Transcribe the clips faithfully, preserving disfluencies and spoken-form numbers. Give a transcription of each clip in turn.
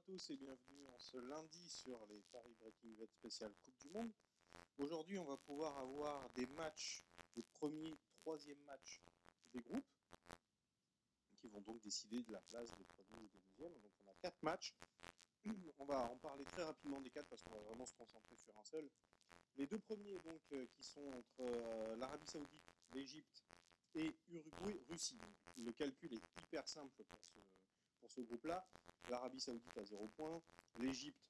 à tous et bienvenue en ce lundi sur les paris Breaking Bet spécial Coupe du Monde. Aujourd'hui, on va pouvoir avoir des matchs, les premiers, troisième matchs des groupes, qui vont donc décider de la place des premiers et des deuxièmes. Donc, on a quatre matchs. On va en parler très rapidement des quatre parce qu'on va vraiment se concentrer sur un seul. Les deux premiers, donc, qui sont entre euh, l'Arabie Saoudite, l'Égypte et Uruguay-Russie. Le calcul est hyper simple pour ce. Pour ce groupe-là, l'Arabie Saoudite à zéro points, l'Égypte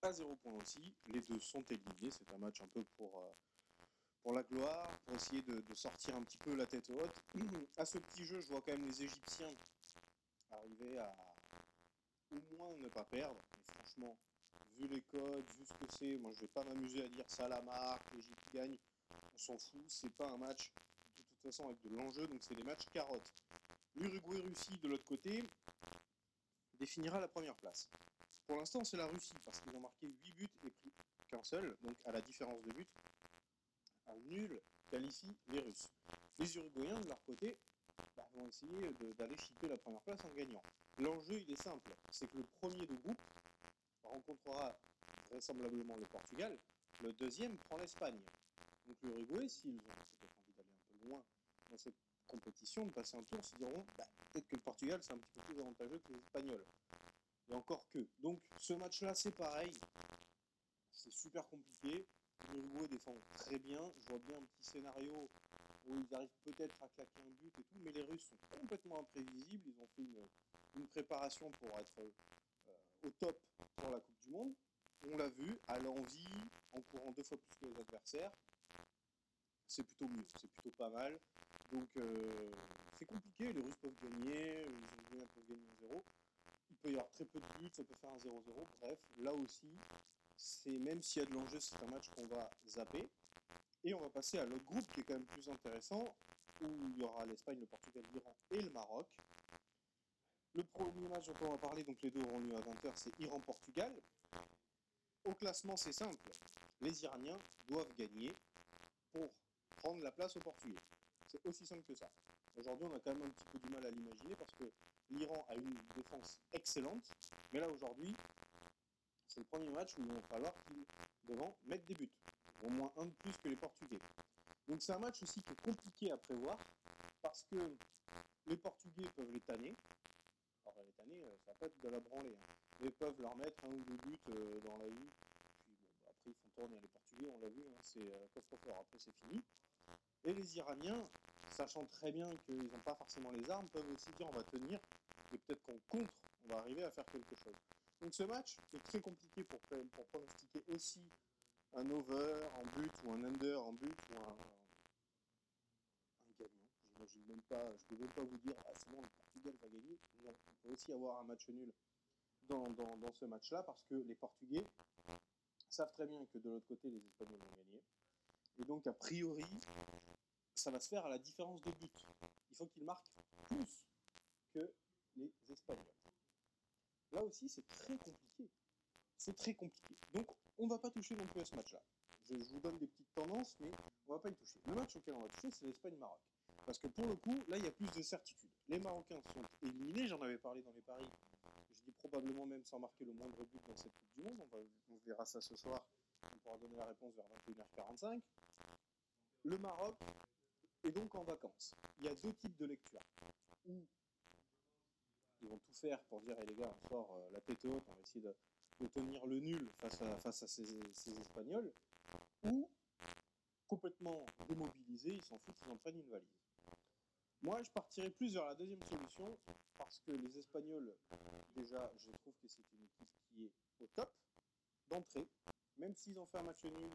à zéro points aussi. Les deux sont éliminés. C'est un match un peu pour, euh, pour la gloire, pour essayer de, de sortir un petit peu la tête haute. À ce petit jeu, je vois quand même les Égyptiens arriver à au moins ne pas perdre. Et franchement, vu les codes, vu ce que c'est, moi je vais pas m'amuser à dire ça la marque, l'Égypte gagne. On s'en fout. C'est pas un match de toute façon avec de l'enjeu, donc c'est des matchs carottes. L'Uruguay-Russie, de l'autre côté, définira la première place. Pour l'instant, c'est la Russie, parce qu'ils ont marqué huit buts et pris qu'un seul, donc à la différence de but, un nul qualifie les Russes. Les Uruguayens, de leur côté, bah, vont essayer de, d'aller chipper la première place en gagnant. L'enjeu, il est simple, c'est que le premier de groupe rencontrera vraisemblablement le Portugal, le deuxième prend l'Espagne. Donc l'Uruguay, s'ils ont peut-être envie d'aller un peu loin dans cette compétition, de passer un tour, se diront bah, peut-être que le Portugal c'est un petit peu plus avantageux que les Espagnols. Et encore que. Donc ce match-là c'est pareil, c'est super compliqué. L'Uruguay défend très bien. Je vois bien un petit scénario où ils arrivent peut-être à claquer un but et tout, mais les Russes sont complètement imprévisibles. Ils ont fait une, une préparation pour être euh, au top pour la Coupe du Monde. On l'a vu à l'envie, en courant deux fois plus que les adversaires. C'est plutôt mieux, c'est plutôt pas mal. Donc euh, c'est compliqué, les Russes peuvent gagner, les Anglais peuvent gagner en zéro. Il peut y avoir très peu de buts, ça peut faire un zéro zéro. Bref, là aussi, c'est même s'il y a de l'enjeu, c'est un match qu'on va zapper. Et on va passer à l'autre groupe qui est quand même plus intéressant, où il y aura l'Espagne, le Portugal, l'Iran et le Maroc. Le premier match dont on va parler, donc les deux auront lieu à vingt heures, c'est Iran-Portugal. Au classement, c'est simple, les Iraniens doivent gagner pour prendre la place aux Portugais. C'est aussi simple que ça. Aujourd'hui, on a quand même un petit peu du mal à l'imaginer parce que l'Iran a une défense excellente. Mais là, aujourd'hui, c'est le premier match où il va falloir qu'ils devant mettre des buts. Au moins un de plus que les Portugais. Donc c'est un match aussi qui est compliqué à prévoir parce que les Portugais peuvent les tanner. Alors les tanner, ça va pas être de la branlée. Hein. Ils peuvent leur mettre un ou deux buts dans la ligne. Puis bon, bah, après, ils font tourner les Portugais, on l'a vu, hein, c'est euh, coffre fort. Après, c'est fini. Et les Iraniens, sachant très bien qu'ils n'ont pas forcément les armes, peuvent aussi dire on va tenir, et peut-être qu'en contre, on va arriver à faire quelque chose. Donc ce match est très compliqué pour, pour pronostiquer aussi un over en but, ou un under en but, ou un, un gagnant. J'imagine même pas, je ne peux même pas vous dire, ah, c'est bon, le Portugal va gagner. Non, on peut aussi avoir un match nul dans, dans, dans ce match-là, parce que les Portugais savent très bien que de l'autre côté, les Espagnols vont gagner. Et donc, a priori, ça va se faire à la différence de but. Il faut qu'ils marquent plus que les Espagnols. Là aussi, c'est très compliqué. C'est très compliqué. Donc, on ne va pas toucher non plus à ce match-là. Je, je vous donne des petites tendances, mais on ne va pas y toucher. Le match auquel on va toucher, c'est l'Espagne-Maroc. Parce que pour le coup, là, il y a plus de certitude. Les Marocains sont éliminés. J'en avais parlé dans les paris. Je dis probablement même sans marquer le moindre but dans cette Coupe du Monde. On, va, on verra ça ce soir. On pourra donner la réponse vers vingt et une heures quarante-cinq. Le Maroc est donc en vacances. Il y a deux types de lecture. Où ils vont tout faire pour dire, eh les gars, on sort euh, la tête haute, on va essayer de, de tenir le nul face à, face à ces, ces Espagnols. Ou, complètement démobilisés, ils s'en foutent, ils en prennent une valise. Moi, je partirai plus vers la deuxième solution, parce que les Espagnols, déjà, je trouve que c'est une équipe qui est au top, d'entrée. Même s'ils ont fait un match nul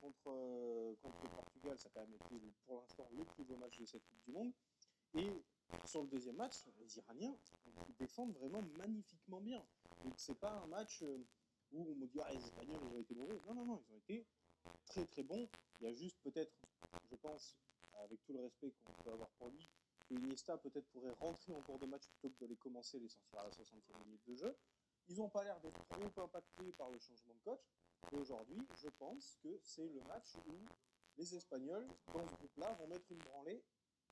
contre, euh, contre le Portugal, ça a quand même été pour l'instant le plus beau match de cette Coupe du Monde. Et sur le deuxième match, les Iraniens ils défendent vraiment magnifiquement bien. Donc c'est pas un match où on me dit ah les Espagnols ils ont été mauvais. Non non non, ils ont été très très bons. Il y a juste peut-être, je pense, avec tout le respect qu'on peut avoir pour lui, que Iniesta peut-être pourrait rentrer en cours de match plutôt que de les commencer les sortir à la soixantième minute de jeu. Ils n'ont pas l'air d'être trop impactés par le changement de coach. Et aujourd'hui, je pense que c'est le match où les Espagnols, dans ce groupe-là, vont mettre une branlée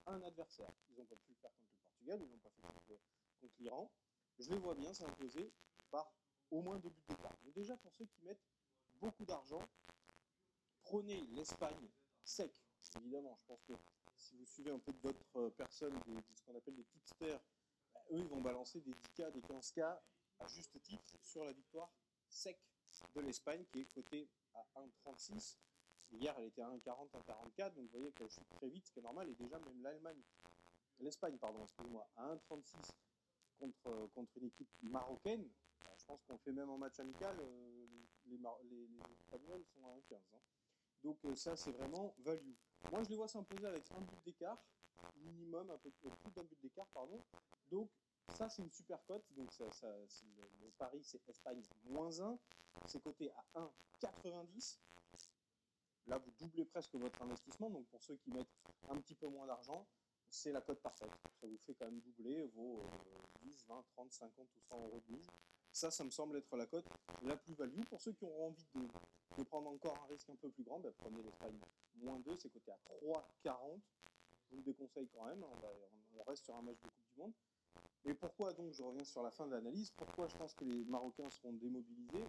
à un adversaire. Ils n'ont pas pu le faire contre le Portugal, ils n'ont pas fait contre, contre l'Iran. Je les vois bien s'imposer par au moins deux buts d'écart. Donc déjà, pour ceux qui mettent beaucoup d'argent, prenez l'Espagne sec. Évidemment, je pense que si vous suivez un peu d'autres personnes, de, de ce qu'on appelle des tipsters, bah, eux, ils vont balancer des dix K, des quinze K, à juste titre, sur la victoire sec de l'Espagne, qui est cotée à un virgule trente-six. Hier, elle était à un virgule quarante, un virgule quarante-quatre, donc vous voyez qu'elle chute très vite, ce qui est normal, et déjà, même l'Allemagne, l'Espagne, pardon, excusez-moi, à un virgule trente-six contre, contre une équipe marocaine. Alors, je pense qu'on fait même en match amical, euh, les Espagnols sont à un virgule quinze. Hein. Donc euh, ça, c'est vraiment value. Moi, je les vois s'imposer avec un but d'écart, minimum, un peu plus d'un but d'écart, pardon. Donc ça, c'est une super cote. Donc ça, ça, c'est le, le pari, c'est Espagne moins un. C'est coté à un virgule quatre-vingt-dix. Là, vous doublez presque votre investissement. Donc pour ceux qui mettent un petit peu moins d'argent, c'est la cote parfaite. Ça vous fait quand même doubler vos euh, dix, vingt, trente, cinquante ou cent euros de mise. Ça, ça me semble être la cote la plus value. Pour ceux qui auront envie de, de prendre encore un risque un peu plus grand, bah, prenez l'Espagne moins deux, c'est coté à trois virgule quarante. Je vous le déconseille quand même, on, va, on reste sur un match de Coupe du Monde. Mais pourquoi donc, je reviens sur la fin de l'analyse, pourquoi je pense que les Marocains seront démobilisés,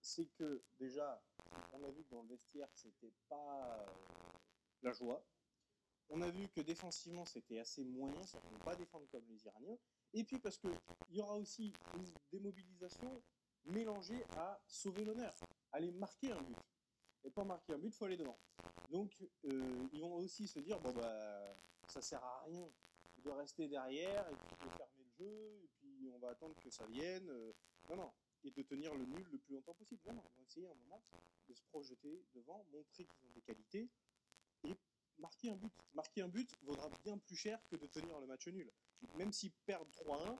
c'est que déjà, on a vu que dans le vestiaire, c'était pas euh, la joie. On a vu que défensivement, c'était assez moyen, ça ne peut pas défendre comme les Iraniens. Et puis parce qu'il y aura aussi une démobilisation mélangée à sauver l'honneur, aller marquer un but. Et pour marquer un but, il faut aller devant. Donc euh, ils vont aussi se dire, bon bah ça sert à rien de rester derrière et puis de fermer le jeu, et puis on va attendre que ça vienne. Euh, non, non. Et de tenir le nul le plus longtemps possible. Non, non, ils vont essayer à un moment de se projeter devant, montrer qu'ils ont des qualités et marquer un but. Marquer un but vaudra bien plus cher que de tenir le match nul. Même s'ils perdent trois un,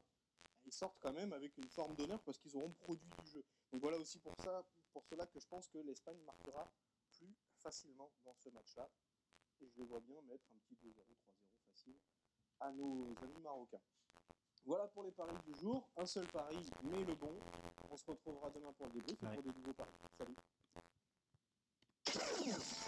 ils sortent quand même avec une forme d'honneur parce qu'ils auront produit du jeu. Donc voilà aussi pour ça, pour cela que je pense que l'Espagne marquera plus facilement dans ce match-là. Et je le vois bien mettre un petit deux zéro, trois zéro facile à nos amis marocains. Voilà pour les paris du jour. Un seul pari, mais le bon. On se retrouvera demain pour le débrief et pour des nouveaux paris. Salut.